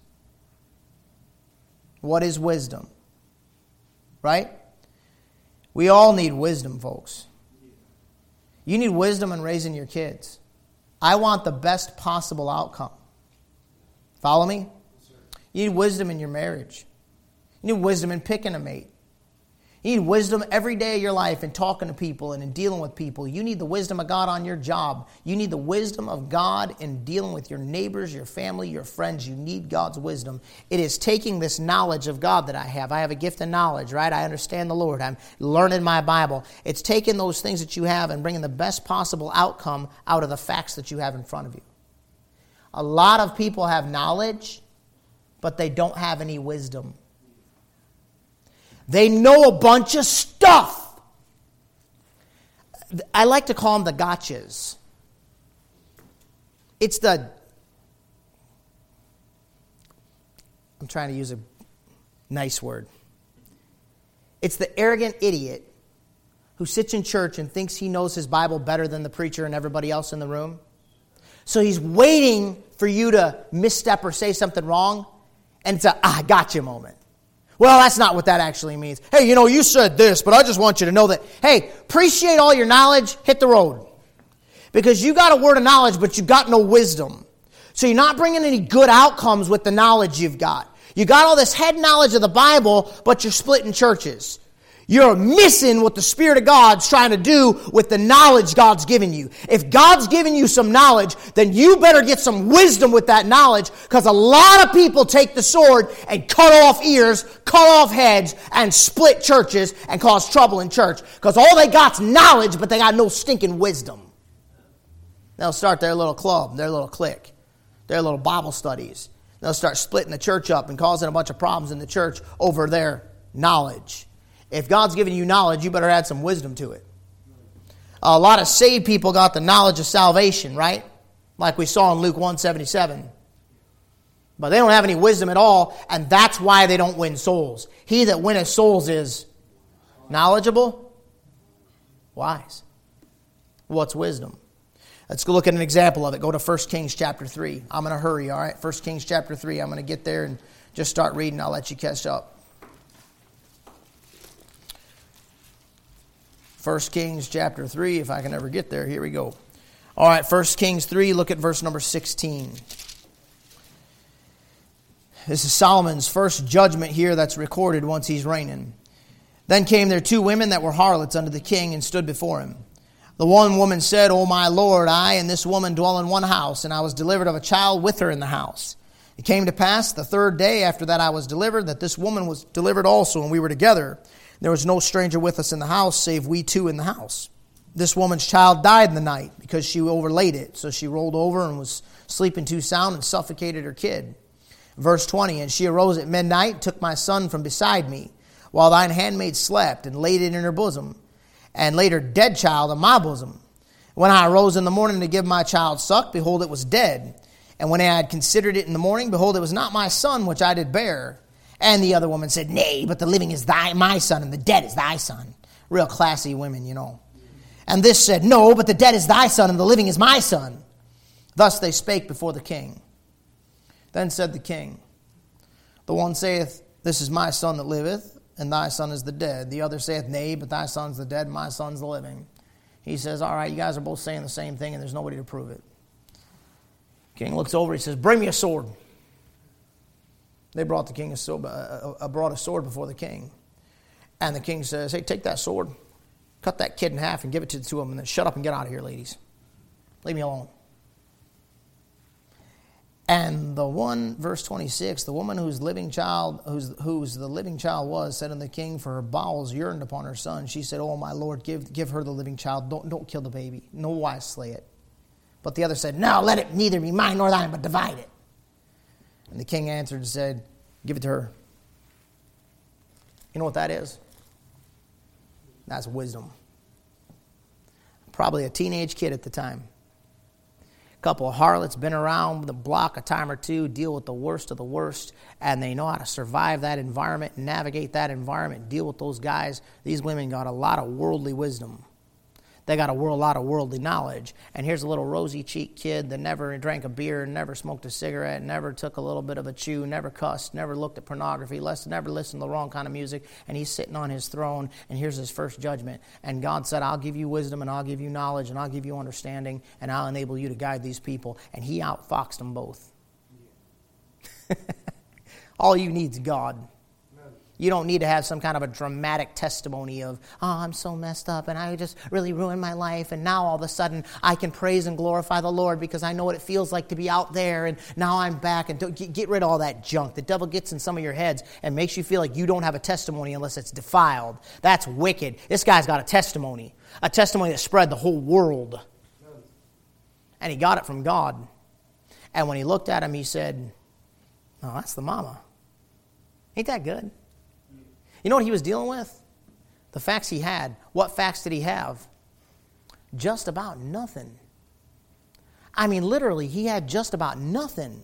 What is wisdom? Right? We all need wisdom, folks. You need wisdom in raising your kids. I want the best possible outcome. Follow me? You need wisdom in your marriage. You need wisdom in picking a mate. You need wisdom every day of your life in talking to people and in dealing with people. You need the wisdom of God on your job. You need the wisdom of God in dealing with your neighbors, your family, your friends. You need God's wisdom. It is taking this knowledge of God that I have. I have a gift of knowledge, right? I understand the Lord. I'm learning my Bible. It's taking those things that you have and bringing the best possible outcome out of the facts that you have in front of you. A lot of people have knowledge, but they don't have any wisdom. They know a bunch of stuff. I like to call them the gotchas. It's the... I'm trying to use a nice word. It's the arrogant idiot who sits in church and thinks he knows his Bible better than the preacher and everybody else in the room. So he's waiting for you to misstep or say something wrong, and it's a, I gotcha moment. Well, that's not what that actually means. Hey, you know, you said this, but I just want you to know that, hey, appreciate all your knowledge, hit the road. Because you got a word of knowledge, but you got no wisdom. So you're not bringing any good outcomes with the knowledge you've got. You got all this head knowledge of the Bible, but you're splitting churches. You're missing what the Spirit of God's trying to do with the knowledge God's given you. If God's given you some knowledge, then you better get some wisdom with that knowledge, because a lot of people take the sword and cut off ears, cut off heads, and split churches and cause trouble in church, because all they got's knowledge, but they got no stinking wisdom. They'll start their little club, their little clique, their little Bible studies. They'll start splitting the church up and causing a bunch of problems in the church over their knowledge. If God's giving you knowledge, you better add some wisdom to it. A lot of saved people got the knowledge of salvation, right? Like we saw in Luke 1:77. But they don't have any wisdom at all, and that's why they don't win souls. He that winneth souls is knowledgeable, wise. What's wisdom? Let's go look at an example of it. Go to 1 Kings chapter 3. I'm going to hurry, all right? 1 Kings chapter 3. I'm going to get there and just start reading. I'll let you catch up. 1 Kings chapter 3, if I can ever get there, here we go. All right, 1 Kings 3, look at verse number 16. This is Solomon's first judgment here that's recorded once he's reigning. Then came there two women that were harlots unto the king and stood before him. The one woman said, O my lord, I and this woman dwell in one house, and I was delivered of a child with her in the house. It came to pass the third day after that I was delivered, that this woman was delivered also, and we were together. There was no stranger with us in the house, save we two in the house. This woman's child died in the night because she overlaid it. So she rolled over and was sleeping too sound and suffocated her kid. Verse 20, and she arose at midnight, took my son from beside me, while thine handmaid slept, and laid it in her bosom, and laid her dead child in my bosom. When I arose in the morning to give my child suck, behold, it was dead. And when I had considered it in the morning, behold, it was not my son which I did bear. And the other woman said, Nay, but the living is my son, and the dead is thy son. Real classy women, you know. And this said, No, but the dead is thy son, and the living is my son. Thus they spake before the king. Then said the king, The one saith, This is my son that liveth, and thy son is the dead. The other saith, Nay, but thy son's the dead, and my son's the living. He says, All right, you guys are both saying the same thing, and there's nobody to prove it. King looks over, he says, Bring me a sword. They brought the king brought a sword before the king. And the king says, Hey, take that sword, cut that kid in half and give it to the two of them, and then shut up and get out of here, ladies. Leave me alone. And the one, verse 26, the woman whose the living child was, said unto the king, for her bowels yearned upon her son. She said, Oh, my lord, give her the living child. Don't kill the baby. No wise slay it. But the other said, No, let it neither be mine nor thine, but divide it. And the king answered and said, Give it to her. You know what that is? That's wisdom. Probably a teenage kid at the time. couple of harlots, been around the block a time or two, deal with the worst of the worst, and they know how to survive that environment, navigate that environment, deal with those guys. These women got a lot of worldly wisdom. They got a lot of worldly knowledge. And here's a little rosy-cheeked kid that never drank a beer, never smoked a cigarette, never took a little bit of a chew, never cussed, never looked at pornography, never listened to the wrong kind of music, and he's sitting on his throne, and here's his first judgment. And God said, I'll give you wisdom, and I'll give you knowledge, and I'll give you understanding, and I'll enable you to guide these people. And he outfoxed them both. All you need is God. You don't need to have some kind of a dramatic testimony of, oh, I'm so messed up, and I just really ruined my life, and now all of a sudden I can praise and glorify the Lord because I know what it feels like to be out there, and now I'm back. And get rid of all that junk. The devil gets in some of your heads and makes you feel like you don't have a testimony unless it's defiled. That's wicked. This guy's got a testimony that spread the whole world. And he got it from God. And when he looked at him, he said, oh, that's the mama. Ain't that good? You know what he was dealing with? The facts he had. What facts did he have? Just about nothing. I mean, literally, he had just about nothing.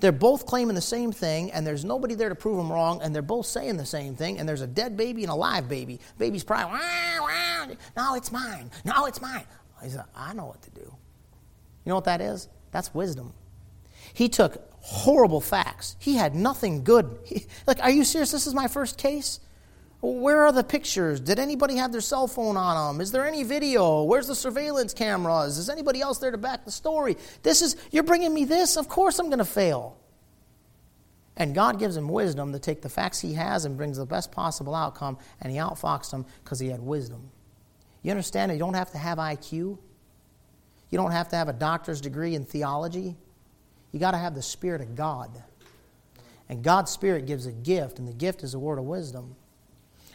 They're both claiming the same thing, and there's nobody there to prove them wrong, and they're both saying the same thing, and there's a dead baby and a live baby. The baby's crying, wow, wow, no, it's mine. No, it's mine. He's like, I know what to do. You know what that is? That's wisdom. He took horrible facts. He had nothing good. Like, are you serious? This is my first case? Where are the pictures? Did anybody have their cell phone on them? Is there any video? Where's the surveillance cameras? Is anybody else there to back the story? You're bringing me this? Of course I'm going to fail. And God gives him wisdom to take the facts he has and brings the best possible outcome, and he outfoxed him because he had wisdom. You understand that you don't have to have IQ? You don't have to have a doctor's degree in theology? You got to have the Spirit of God. And God's Spirit gives a gift, and the gift is a word of wisdom.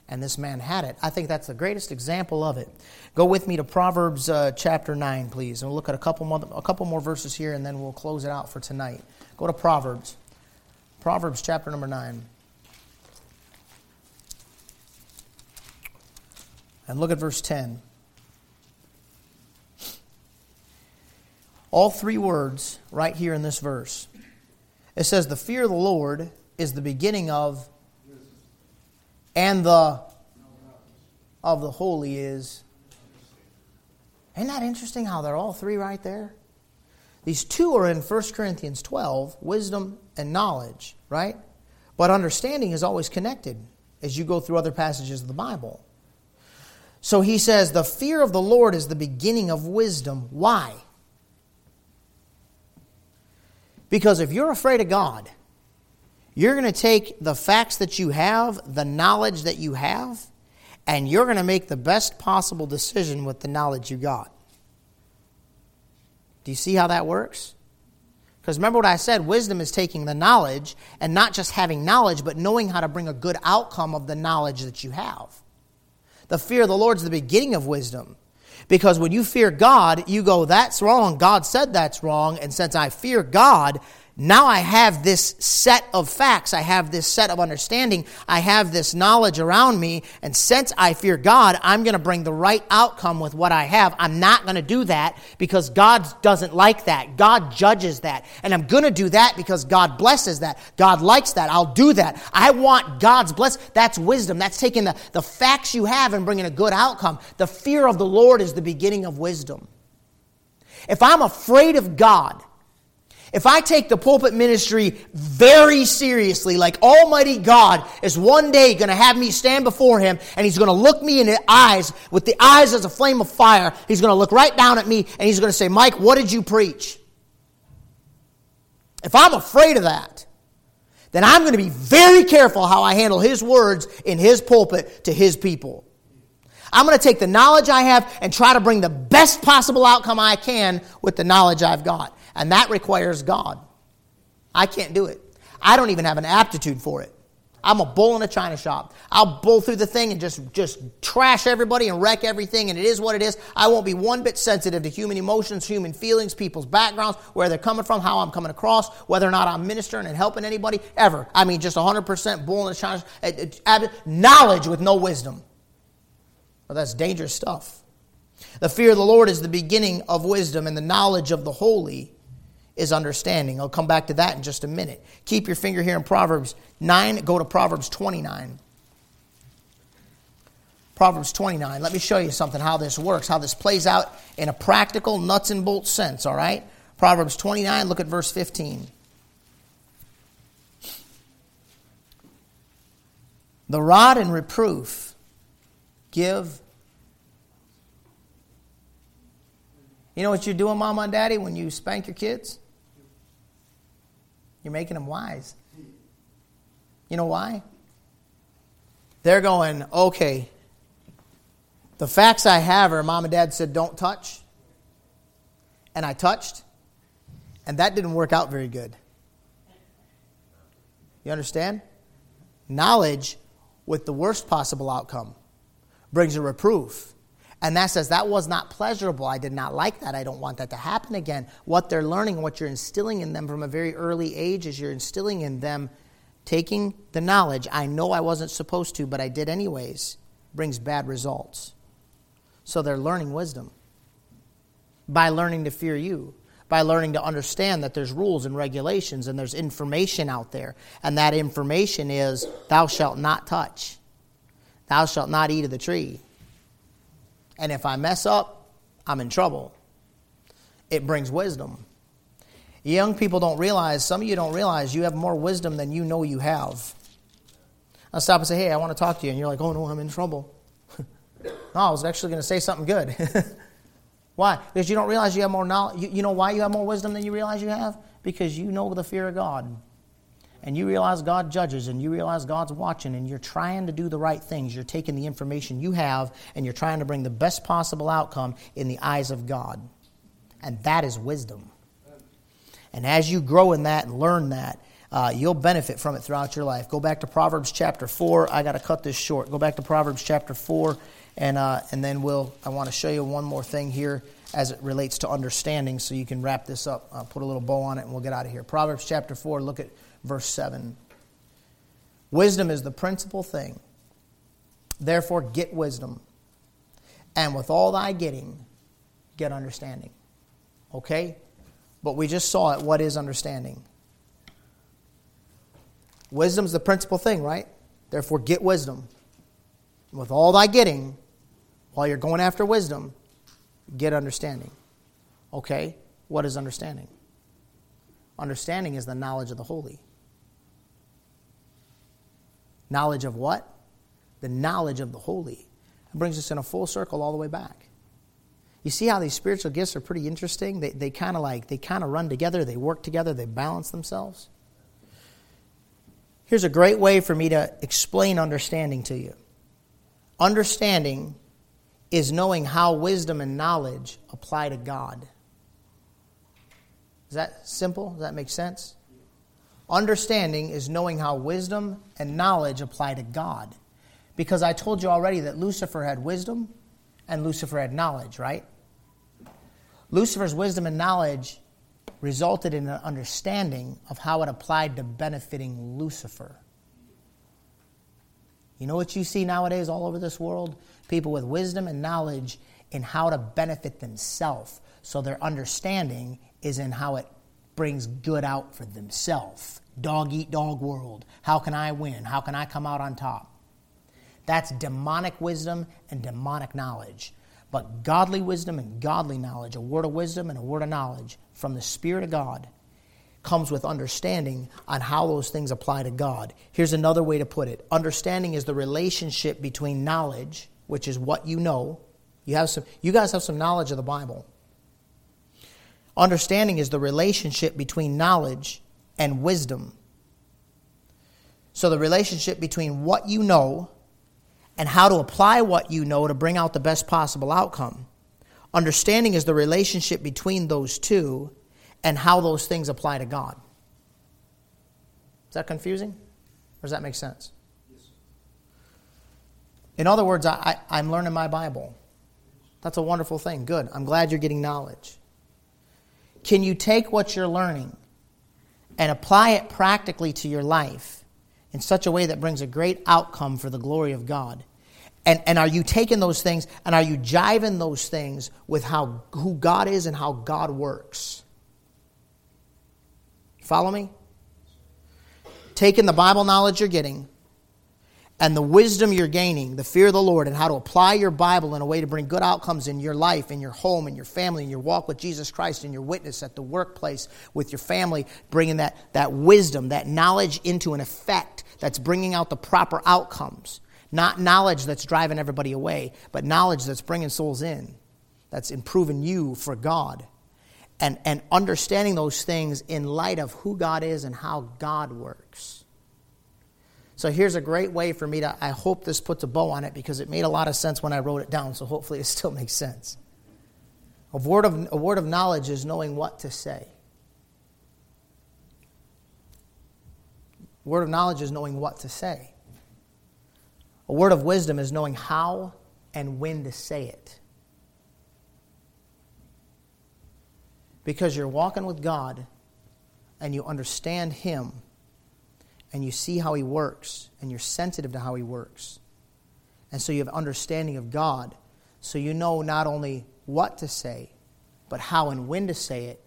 And this man had it. I think that's the greatest example of it. Go with me to Proverbs chapter 9, please. And we'll look at a couple more verses here, and then we'll close it out for tonight. Go to Proverbs. Proverbs chapter number 9. And look at verse 10. All three words right here in this verse. It says, the fear of the Lord is the beginning of, and the of the holy is. Isn't that interesting how they're all three right there? These two are in 1 Corinthians 12, wisdom and knowledge, right? But understanding is always connected as you go through other passages of the Bible. So he says, the fear of the Lord is the beginning of wisdom. Why? Because if you're afraid of God, you're going to take the facts that you have, the knowledge that you have, and you're going to make the best possible decision with the knowledge you got. Do you see how that works? Because remember what I said, wisdom is taking the knowledge and not just having knowledge, but knowing how to bring a good outcome of the knowledge that you have. The fear of the Lord is the beginning of wisdom. Because when you fear God, you go, that's wrong. God said that's wrong. And since I fear God, now I have this set of facts. I have this set of understanding. I have this knowledge around me. And since I fear God, I'm going to bring the right outcome with what I have. I'm not going to do that because God doesn't like that. God judges that. And I'm going to do that because God blesses that. God likes that. I'll do that. I want God's blessing. That's wisdom. That's taking the facts you have and bringing a good outcome. The fear of the Lord is the beginning of wisdom. If I'm afraid of God, if I take the pulpit ministry very seriously, like Almighty God is one day going to have me stand before Him and He's going to look me in the eyes with the eyes as a flame of fire. He's going to look right down at me and He's going to say, Mike, what did you preach? If I'm afraid of that, then I'm going to be very careful how I handle His words in His pulpit to His people. I'm going to take the knowledge I have and try to bring the best possible outcome I can with the knowledge I've got. And that requires God. I can't do it. I don't even have an aptitude for it. I'm a bull in a china shop. I'll bull through the thing and just trash everybody and wreck everything, and it is what it is. I won't be one bit sensitive to human emotions, human feelings, people's backgrounds, where they're coming from, how I'm coming across, whether or not I'm ministering and helping anybody, ever. I mean, just 100% bull in a china shop. Knowledge with no wisdom. Well, that's dangerous stuff. The fear of the Lord is the beginning of wisdom, and the knowledge of the holy is understanding. I'll come back to that in just a minute. Keep your finger here in Proverbs 9. Go to Proverbs 29. Proverbs 29. Let me show you something, how this works, how this plays out in a practical nuts and bolts sense, all right? Proverbs 29, look at verse 15. The rod and reproof give. You know what you're doing, Mama and Daddy, when you spank your kids? You're making them wise. You know why? They're going, okay, the facts I have are Mom and Dad said don't touch, and I touched, and that didn't work out very good. You understand? Knowledge with the worst possible outcome brings a reproof. And that says, that was not pleasurable. I did not like that. I don't want that to happen again. What they're learning, what you're instilling in them from a very early age is you're instilling in them taking the knowledge. I know I wasn't supposed to, but I did anyways. Brings bad results. So they're learning wisdom by learning to fear you, by learning to understand that there's rules and regulations and there's information out there. And that information is, thou shalt not touch. Thou shalt not eat of the tree. And if I mess up, I'm in trouble. It brings wisdom. Young people don't realize, some of you don't realize you have more wisdom than you know you have. I'll stop and say, hey, I want to talk to you. And you're like, oh, no, I'm in trouble. No, I was actually going to say something good. Why? Because you don't realize you have more knowledge. You know why you have more wisdom than you realize you have? Because you know the fear of God. And you realize God judges, and you realize God's watching, and you're trying to do the right things. You're taking the information you have, and you're trying to bring the best possible outcome in the eyes of God. And that is wisdom. And as you grow in that and learn that, you'll benefit from it throughout your life. Go back to Proverbs chapter 4. I got to cut this short. Go back to Proverbs chapter 4. And then I want to show you one more thing here as it relates to understanding, so you can wrap this up. Put a little bow on it, and we'll get out of here. Proverbs chapter 4, look at verse 7. Wisdom is the principal thing. Therefore, get wisdom. And with all thy getting, get understanding. Okay? But we just saw it. What is understanding? Wisdom is the principal thing, right? Therefore, get wisdom. With all thy getting, while you're going after wisdom, get understanding. Okay? What is understanding? Understanding is the knowledge of the holy. Knowledge of what? The knowledge of the holy. It brings us in a full circle all the way back. You see how these spiritual gifts are pretty interesting? They kind of run together, they work together, they balance themselves. Here's a great way for me to explain understanding to you. Understanding is knowing how wisdom and knowledge apply to God. Is that simple? Does that make sense? Understanding is knowing how wisdom and knowledge apply to God. Because I told you already that Lucifer had wisdom and Lucifer had knowledge, right? Lucifer's wisdom and knowledge resulted in an understanding of how it applied to benefiting Lucifer. You know what you see nowadays all over this world? People with wisdom and knowledge in how to benefit themselves. So their understanding is in how it brings good out for themselves. Dog eat dog world. How can I win? How can I come out on top? That's demonic wisdom and demonic knowledge. But godly wisdom and godly knowledge, a word of wisdom and a word of knowledge from the Spirit of God, comes with understanding on how those things apply to God. Here's another way to put it. Understanding is the relationship between knowledge, which is what you know. You guys have some knowledge of the Bible. Understanding is the relationship between knowledge and wisdom. So the relationship between what you know and how to apply what you know to bring out the best possible outcome. Understanding is the relationship between those two and how those things apply to God. Is that confusing? Or does that make sense? Yes. In other words, I'm learning my Bible. That's a wonderful thing. Good. I'm glad you're getting knowledge. Can you take what you're learning and apply it practically to your life in such a way that brings a great outcome for the glory of God? And are you taking those things and are you jiving those things with how who God is and how God works? Follow me? Taking the Bible knowledge you're getting and the wisdom you're gaining, the fear of the Lord, and how to apply your Bible in a way to bring good outcomes in your life, in your home, in your family, in your walk with Jesus Christ, in your witness at the workplace, with your family, bringing that wisdom, that knowledge into an effect that's bringing out the proper outcomes. Not knowledge that's driving everybody away, but knowledge that's bringing souls in, that's improving you for God. And understanding those things in light of who God is and how God works. So here's a great way for me to, I hope this puts a bow on it because it made a lot of sense when I wrote it down, so hopefully it still makes sense. A word of knowledge is knowing what to say. A word of knowledge is knowing what to say. A word of wisdom is knowing how and when to say it. Because you're walking with God and you understand Him and you see how He works and you're sensitive to how He works. And so you have understanding of God. So you know not only what to say, but how and when to say it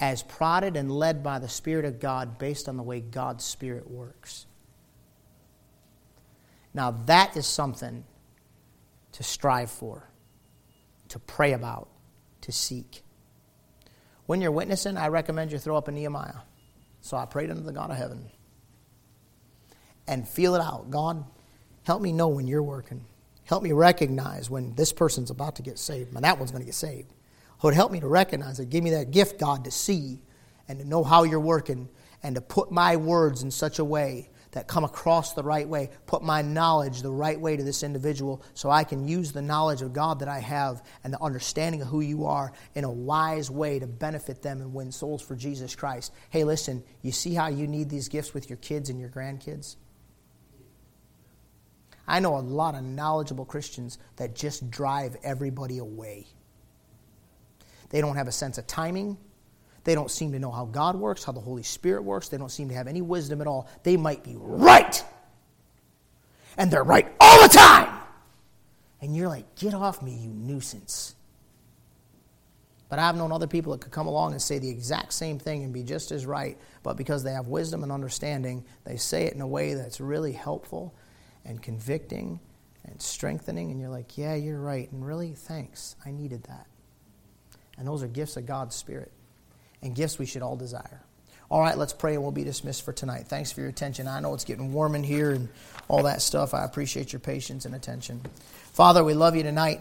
as prodded and led by the Spirit of God based on the way God's Spirit works. Now that is something to strive for, to pray about, to seek. When you're witnessing, I recommend you throw up a Nehemiah. So I prayed unto the God of heaven. And feel it out. God, help me know when you're working. Help me recognize when this person's about to get saved. And that one's going to get saved. Lord, help me to recognize it. Give me that gift, God, to see and to know how you're working and to put my words in such a way that come across the right way, put my knowledge the right way to this individual so I can use the knowledge of God that I have and the understanding of who you are in a wise way to benefit them and win souls for Jesus Christ. Hey, listen, you see how you need these gifts with your kids and your grandkids? I know a lot of knowledgeable Christians that just drive everybody away. They don't have a sense of timing. They don't seem to know how God works, how the Holy Spirit works. They don't seem to have any wisdom at all. They might be right. And they're right all the time. And you're like, get off me, you nuisance. But I've known other people that could come along and say the exact same thing and be just as right. But because they have wisdom and understanding, they say it in a way that's really helpful and convicting and strengthening. And you're like, yeah, you're right. And really, thanks. I needed that. And those are gifts of God's Spirit. And gifts we should all desire. All right, let's pray and we'll be dismissed for tonight. Thanks for your attention. I know it's getting warm in here and all that stuff. I appreciate your patience and attention. Father, we love you tonight.